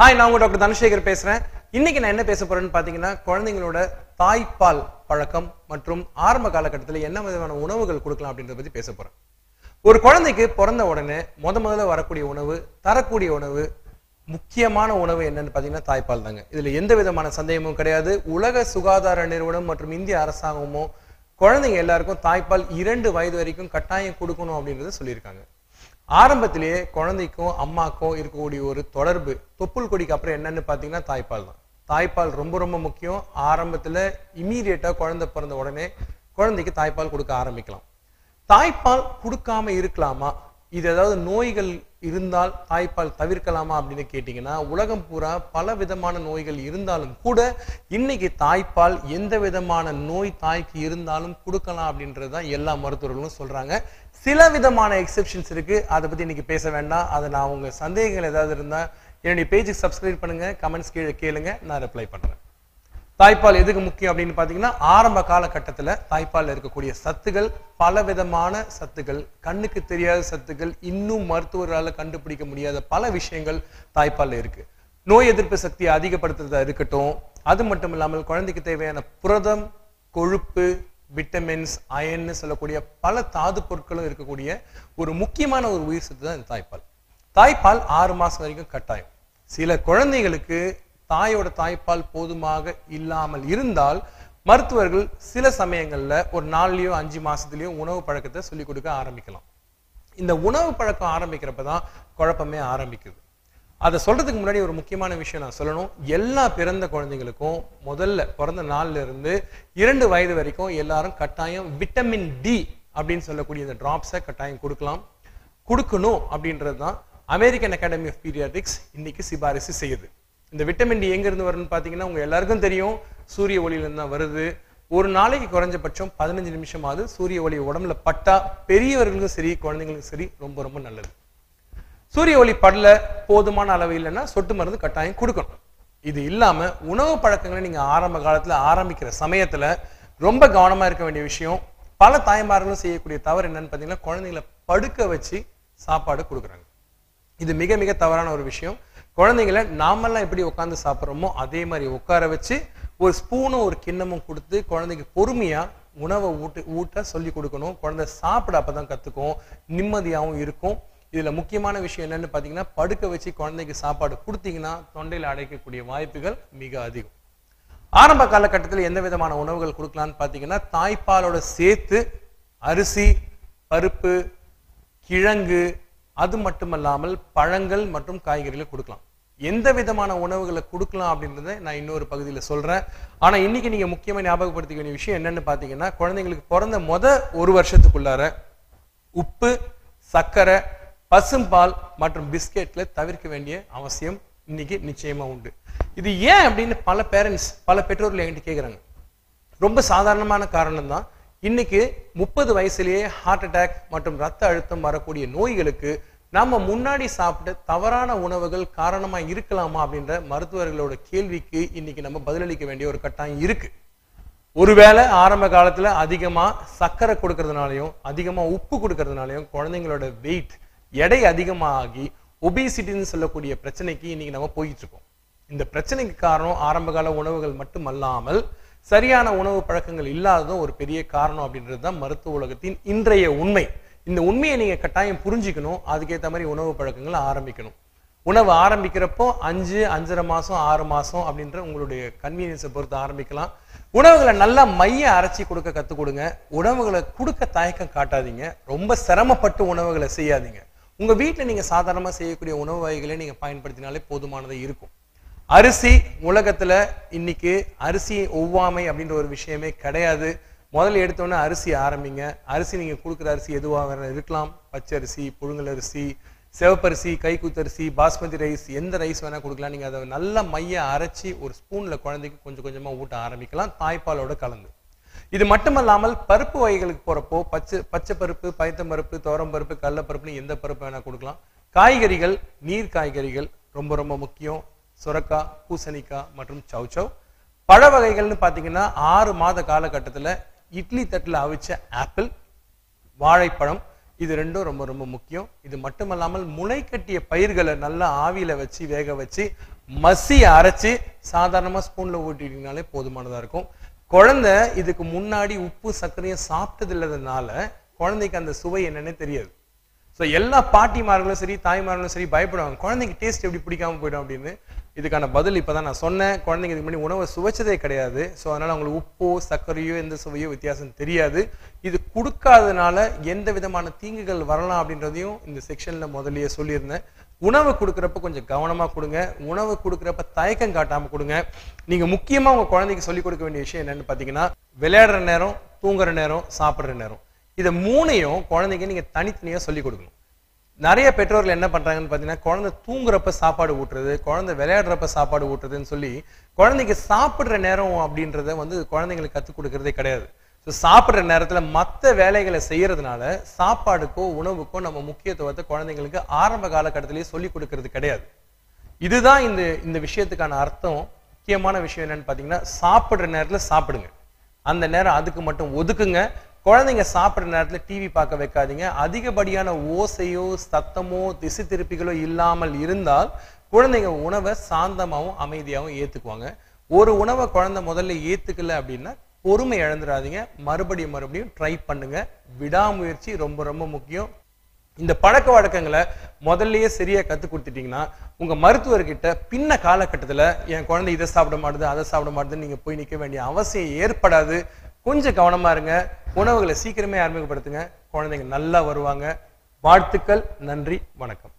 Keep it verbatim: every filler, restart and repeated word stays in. Hi, நான் உங்கள் doctor Dhanushekar பேசுகிறேன். இன்றைக்கி நான் என்ன பேச போகிறேன்னு பார்த்தீங்கன்னா, குழந்தைங்களோட தாய்ப்பால் பழக்கம் மற்றும் ஆரம்ப காலகட்டத்தில் என்ன விதமான உணவுகள் கொடுக்கலாம் அப்படின்றத பற்றி பேச போகிறேன். ஒரு குழந்தைக்கு பிறந்த உடனே முத முதல்ல வரக்கூடிய உணவு, தரக்கூடிய உணவு, முக்கியமான உணவு என்னன்னு பார்த்தீங்கன்னா தாய்ப்பால் தாங்க. இதில் எந்த விதமான சந்தேகமும் கிடையாது. உலக சுகாதார நிறுவனம் மற்றும் இந்திய அரசாங்கமும் குழந்தைங்க எல்லாருக்கும் தாய்ப்பால் இரண்டு வயது வரைக்கும் கட்டாயம் கொடுக்கணும் அப்படின்றத சொல்லியிருக்காங்க. ஆரம்பத்திலேயே குழந்தைக்கும் அம்மாக்கும் இருக்கக்கூடிய ஒரு தொடர்பு, தொப்புள் கொடிக்கு அப்புறம் என்னன்னு பார்த்தீங்கன்னா தாய்ப்பால் தான். தாய்ப்பால் ரொம்ப ரொம்ப முக்கியம். ஆரம்பத்தில் இமீடியட்டாக குழந்தை பிறந்த உடனே குழந்தைக்கு தாய்ப்பால் கொடுக்க ஆரம்பிக்கலாம். தாய்ப்பால் கொடுக்காம இருக்கலாமா, இது ஏதாவது நோய்கள் இருந்தால் தாய்ப்பால் தவிர்க்கலாமா அப்படின்னு கேட்டிங்கன்னா, உலகம் பூரா பல விதமான நோய்கள் இருந்தாலும் கூட இன்னைக்கு தாய்ப்பால் எந்த விதமான நோய் தாய்க்கு இருந்தாலும் கொடுக்கலாம் அப்படின்றது தான் எல்லா மருத்துவர்களும் சொல்கிறாங்க. சில விதமான எக்ஸெப்ஷன்ஸ் இருக்குது, அதை பற்றி இன்றைக்கி பேச வேண்டாம். அதை நான் உங்கள் சந்தேகங்கள் ஏதாவது இருந்தால் என்னுடைய பேஜுக்கு சப்ஸ்கிரைப் பண்ணுங்கள், கமெண்ட்ஸ் கீழே கேளுங்க, நான் ரிப்ளை பண்ணுறேன். தாய்ப்பால் எதுக்கு முக்கியம் அப்படின்னு பார்த்தீங்கன்னா, ஆரம்ப காலகட்டத்தில் தாய்ப்பாலில் இருக்கக்கூடிய சத்துக்கள், பல விதமான சத்துக்கள், கண்ணுக்கு தெரியாத சத்துக்கள், இன்னும் மருத்துவர்களால் கண்டுபிடிக்க முடியாத பல விஷயங்கள் தாய்ப்பாலில் இருக்குது. நோய் எதிர்ப்பு சக்தியை அதிகப்படுத்துறதா இருக்கட்டும், அது மட்டும் இல்லாமல் குழந்தைக்கு தேவையான புரதம், கொழுப்பு, விட்டமின்ஸ், அயன்னு சொல்லக்கூடிய பல தாது பொருட்களும் இருக்கக்கூடிய ஒரு முக்கியமான ஒரு உயிர் சத்து தான் இந்த தாய்ப்பால். தாய்ப்பால் ஆறு மாதம் வரைக்கும் கட்டாயம். சில குழந்தைகளுக்கு தாயோட தாய்ப்பால் போதுமாக இல்லாமல் இருந்தால் மருத்துவர்கள் சில சமயங்களில் ஒரு நாலுலேயோ அஞ்சு மாதத்துலேயோ உணவு பழக்கத்தை சொல்லிக் கொடுக்க ஆரம்பிக்கலாம். இந்த உணவு பழக்கம் ஆரம்பிக்கிறப்ப தான் குழப்பமே ஆரம்பிக்குது. அதை சொல்கிறதுக்கு முன்னாடி ஒரு முக்கியமான விஷயம் நான் சொல்லணும். எல்லா பிறந்த குழந்தைங்களுக்கும் முதல்ல பிறந்த நாள்லேருந்து இரண்டு வயது வரைக்கும் எல்லாரும் கட்டாயம் விட்டமின் டி அப்படின்னு சொல்லக்கூடிய இந்த ட்ராப்ஸை கட்டாயம் கொடுக்கலாம். கொடுக்கணும் அப்படின்றது தான் அமெரிக்கன் அகாடமி ஆஃப் பீடியாட்ரிக்ஸ் இன்னைக்கு சிபாரிசு செய்யுது. இந்த விட்டமின் டி எங்கேருந்து வரும்னு பார்த்தீங்கன்னா, உங்கள் எல்லாருக்கும் தெரியும், சூரிய ஒளியிலேருந்து தான் வருது. ஒரு நாளைக்கு குறைஞ்சபட்சம் பதினஞ்சு நிமிஷமாவது சூரிய ஒளி உடம்புல பட்டா பெரியவர்களுக்கும் சரி குழந்தைங்களுக்கும் சரி ரொம்ப ரொம்ப நல்லது. சூரிய ஒளி படல, போதுமான அளவு இல்லைன்னா சொட்டு மருந்து கட்டாயம் கொடுக்கணும். இது இல்லாமல் உணவு பழக்கங்களை நீங்கள் ஆரம்ப காலத்தில் ஆரம்பிக்கிற சமயத்தில் ரொம்ப கவனமாக இருக்க வேண்டிய விஷயம், பல தாய்மார்களும் செய்யக்கூடிய தவறு என்னன்னு பார்த்தீங்கன்னா, குழந்தைங்களை படுக்க வச்சு சாப்பாடு கொடுக்குறாங்க. இது மிக மிக தவறான ஒரு விஷயம். குழந்தைங்கள நாமெல்லாம் எப்படி உட்காந்து சாப்பிட்றோமோ அதே மாதிரி உட்கார வச்சு ஒரு ஸ்பூனும் ஒரு கிண்ணமும் கொடுத்து குழந்தைக்கு பொறுமையாக உணவை ஊட்டு ஊட்ட சொல்லி கொடுக்கணும். குழந்தை சாப்பிட அப்போ தான் கற்றுக்கும், நிம்மதியாகவும் இருக்கும். இதில் முக்கியமான விஷயம் என்னென்னு பார்த்தீங்கன்னா, படுக்க வச்சு குழந்தைக்கு சாப்பாடு கொடுத்தீங்கன்னா தொண்டையில் அடைக்கக்கூடிய வாய்ப்புகள் மிக அதிகம். ஆரம்ப காலகட்டத்தில் எந்த விதமான உணவுகள் கொடுக்கலான்னு பார்த்தீங்கன்னா, தாய்ப்பாலோட சேர்த்து அரிசி, பருப்பு, கிழங்கு, அது மட்டுமல்லாமல் பழங்கள் மற்றும் காய்கறிகள் கொடுக்கலாம். எந்த விதமான உணவுகளை கொடுக்கலாம் அப்படின்றத நான் இன்னொரு பகுதியில் சொல்கிறேன். ஆனால் இன்றைக்கி நீங்கள் முக்கியமாக ஞாபகப்படுத்திக்க வேண்டிய விஷயம் என்னென்னு பார்த்தீங்கன்னா, குழந்தைங்களுக்கு பிறந்த மொதல் ஒரு வருஷத்துக்குள்ளார உப்பு, சர்க்கரை, பசும்பால் மற்றும் பிஸ்கெட்டில் தவிர்க்க வேண்டிய அவசியம் இன்றைக்கி நிச்சயமாக உண்டு. இது ஏன் அப்படின்னு பல பேரண்ட்ஸ், பல பெற்றோர்கள் என்கிட்ட கேட்குறாங்க. ரொம்ப சாதாரணமான காரணம் தான். இன்றைக்கி முப்பது வயசுலேயே ஹார்ட் அட்டாக் மற்றும் ரத்த அழுத்தம் வரக்கூடிய நோய்களுக்கு நம்ம முன்னாடி சாப்பிட்ட தவறான உணவுகள் காரணமாக இருக்கலாமா அப்படின்ற மருத்துவர்களோட கேள்விக்கு இன்றைக்கி நம்ம பதிலளிக்க வேண்டிய ஒரு கட்டாயம் இருக்குது. ஒருவேளை ஆரம்ப காலத்தில் அதிகமாக சர்க்கரை கொடுக்கறதுனாலையும் அதிகமாக உப்பு கொடுக்கறதுனாலையும் குழந்தைங்களோட வெயிட், எடை அதிகமாகி ஒபேசிட்டின்னு சொல்லக்கூடிய பிரச்சனைக்கு இன்றைக்கி நம்ம போயிட்டுருக்கோம். இந்த பிரச்சனைக்கு காரணம் ஆரம்பகால உணவுகள் மட்டுமல்லாமல் சரியான உணவு பழக்கங்கள் இல்லாததும் ஒரு பெரிய காரணம் அப்படின்றது தான் மருத்துவ உலகத்தின் இன்றைய உண்மை. இந்த உண்மையை நீங்கள் கட்டாயம் புரிஞ்சிக்கணும், அதுக்கேற்ற மாதிரி உணவு பழக்கங்களை ஆரம்பிக்கணும். உணவு ஆரம்பிக்கிறப்போ அஞ்சு, அஞ்சரை மாதம், ஆறு மாதம் அப்படின்ற உங்களுடைய கன்வீனியன்ஸை பொறுத்து ஆரம்பிக்கலாம். உணவுகளை நல்லா மைய அரைச்சி கொடுக்க கற்றுக் கொடுங்க. உணவுகளை கொடுக்க தயக்கம் காட்டாதீங்க. ரொம்ப சிரமப்பட்டு உணவுகளை செய்யாதீங்க. உங்கள் வீட்டில் நீங்கள் சாதாரணமாக செய்யக்கூடிய உணவு வகைகளை நீங்கள் பயன்படுத்தினாலே போதுமானதை இருக்கும். அரிசி, உலகத்தில் இன்னைக்கு அரிசி ஒவ்வாமை அப்படின்ற ஒரு விஷயமே கிடையாது. முதல்ல எடுத்தோன்னே அரிசி ஆரம்பிங்க. அரிசி நீங்கள் கொடுக்குற அரிசி எதுவாக இருக்கலாம். பச்சரிசி, புழுங்கலரிசி, சிவப்பரிசி, கைக்குத்தரிசி, பாஸ்மதி ரைஸ், எந்த ரைஸ் வேணால் கொடுக்கலாம். நீங்கள் அதை நல்லா மைய அரைச்சி ஒரு ஸ்பூனில் குழந்தைக்கு கொஞ்சம் கொஞ்சமாக ஊட்ட ஆரம்பிக்கலாம், தாய்ப்பாலோட கலந்து. இது மட்டுமல்லாமல் பருப்பு வகைகளுக்கு போகிறப்போ பச்சை பச்சை பருப்பு, பயத்தம்பருப்பு, துவரம்பருப்பு, கடலப்பருப்புன்னு எந்த பருப்பு வேணால் கொடுக்கலாம். காய்கறிகள், நீர் காய்கறிகள் ரொம்ப ரொம்ப முக்கியம். சுரக்காய், பூசணிக்காய் மற்றும் சவுச்சவ். பழ வகைகள்னு பார்த்தீங்கன்னா, ஆறு மாத காலகட்டத்தில் இட்லி தட்டில் அவிச்ச ஆப்பிள், வாழைப்பழம், இது ரெண்டும் ரொம்ப ரொம்ப முக்கியம். இது மட்டுமல்லாமல் முளைக்கட்டிய பயிர்களை நல்லா ஆவியில் வச்சு வேக வச்சு மசியை அரைச்சி சாதாரணமாக ஸ்பூனில் ஊட்டிட்டிங்கனாலே போதுமானதாக இருக்கும். குழந்தை இதுக்கு முன்னாடி உப்பு சர்க்கரையும் சாப்பிட்டது இல்லாததுனால குழந்தைக்கு அந்த சுவை என்னென்னு தெரியாது. ஸோ எல்லா பாட்டிமார்களும் சரி தாய்மார்களும் சரி பயப்படுவாங்க, குழந்தைக்கு டேஸ்ட் எப்படி பிடிக்காமல் போயிடும் அப்படின்னு. இதுக்கான பதில் இப்போ தான் நான் சொன்னேன், குழந்தைங்க இதுக்கு முன்னாடி உணவை சுவைச்சதே கிடையாது. ஸோ அதனால் அவங்களுக்கு உப்போ சர்க்கரையோ எந்த சுவையோ வித்தியாசம் தெரியாது. இது கொடுக்காததுனால எந்த விதமான தீங்குகள் வரலாம் அப்படின்றதையும் இந்த செக்ஷனில் முதல்லையே சொல்லியிருந்தேன். உணவு கொடுக்குறப்ப கொஞ்சம் கவனமாக கொடுங்க, உணவு கொடுக்குறப்ப தயக்கம் காட்டாமல் கொடுங்க. நீங்கள் முக்கியமாக உங்கள் குழந்தைக்கு சொல்லிக் கொடுக்க வேண்டிய விஷயம் என்னென்னு பார்த்தீங்கன்னா, விளையாடுற நேரம், தூங்குற நேரம், சாப்பிட்ற நேரம், இதை மூணையும் குழந்தைக்கு நீங்கள் தனித்தனியாக சொல்லிக் கொடுக்கணும். நிறைய பெற்றோர்கள் என்ன பண்ணுறாங்கன்னு பார்த்தீங்கன்னா, குழந்தை தூங்குறப்ப சாப்பாடு ஊட்டுறது, குழந்தை விளையாடுறப்ப சாப்பாடு ஊட்டுறதுன்னு சொல்லி குழந்தைக்கு சாப்பிட்ற நேரம் அப்படின்றத வந்து குழந்தைங்களுக்கு கற்றுக் கொடுக்குறதே கிடையாது. ஸோ சாப்பிட்ற நேரத்தில் மற்ற வேலைகளை செய்கிறதுனால சாப்பாடுக்கோ உணவுக்கோ நம்ம முக்கியத்துவத்தை குழந்தைங்களுக்கு ஆரம்ப காலகட்டத்திலேயே சொல்லிக் கொடுக்கறது கிடையாது. இதுதான் இந்த இந்த விஷயத்துக்கான அர்த்தம். முக்கியமான விஷயம் என்னன்னு பார்த்தீங்கன்னா, சாப்பிட்ற நேரத்தில் சாப்பிடுங்க, அந்த நேரம் அதுக்கு மட்டும் ஒதுக்குங்க. குழந்தைங்க சாப்பிட்ற நேரத்தில் டிவி பார்க்க வைக்காதீங்க. அதிகப்படியான ஓசையோ சத்தமோ திசை திருப்பிகளோ இல்லாமல் இருந்தால் குழந்தைங்க உணவை சாந்தமாகவும் அமைதியாகவும் ஏற்றுக்குவாங்க. ஒரு உணவை குழந்தை முதல்ல ஏற்றுக்கல அப்படின்னா பொறுமை இழந்துடாதீங்க, மறுபடியும் மறுபடியும் ட்ரை பண்ணுங்க. விடாமுயற்சி ரொம்ப ரொம்ப முக்கியம். இந்த பழக்க வழக்கங்களை முதல்லையே சரியா கத்து கொடுத்துட்டீங்கன்னா உங்க மருத்துவர்கிட்ட பின்ன காலகட்டத்தில் என் குழந்தை இதை சாப்பிட மாட்டுது அதை சாப்பிட மாட்டுதுன்னு நீங்க போய் நிற்க வேண்டிய அவசியம் ஏற்படாது. கொஞ்சம் கவனமா இருங்க, உணவுகளை சீக்கிரமே அறிமுகப்படுத்துங்க, குழந்தைங்க நல்லா வருவாங்க. வாழ்த்துக்கள், நன்றி, வணக்கம்.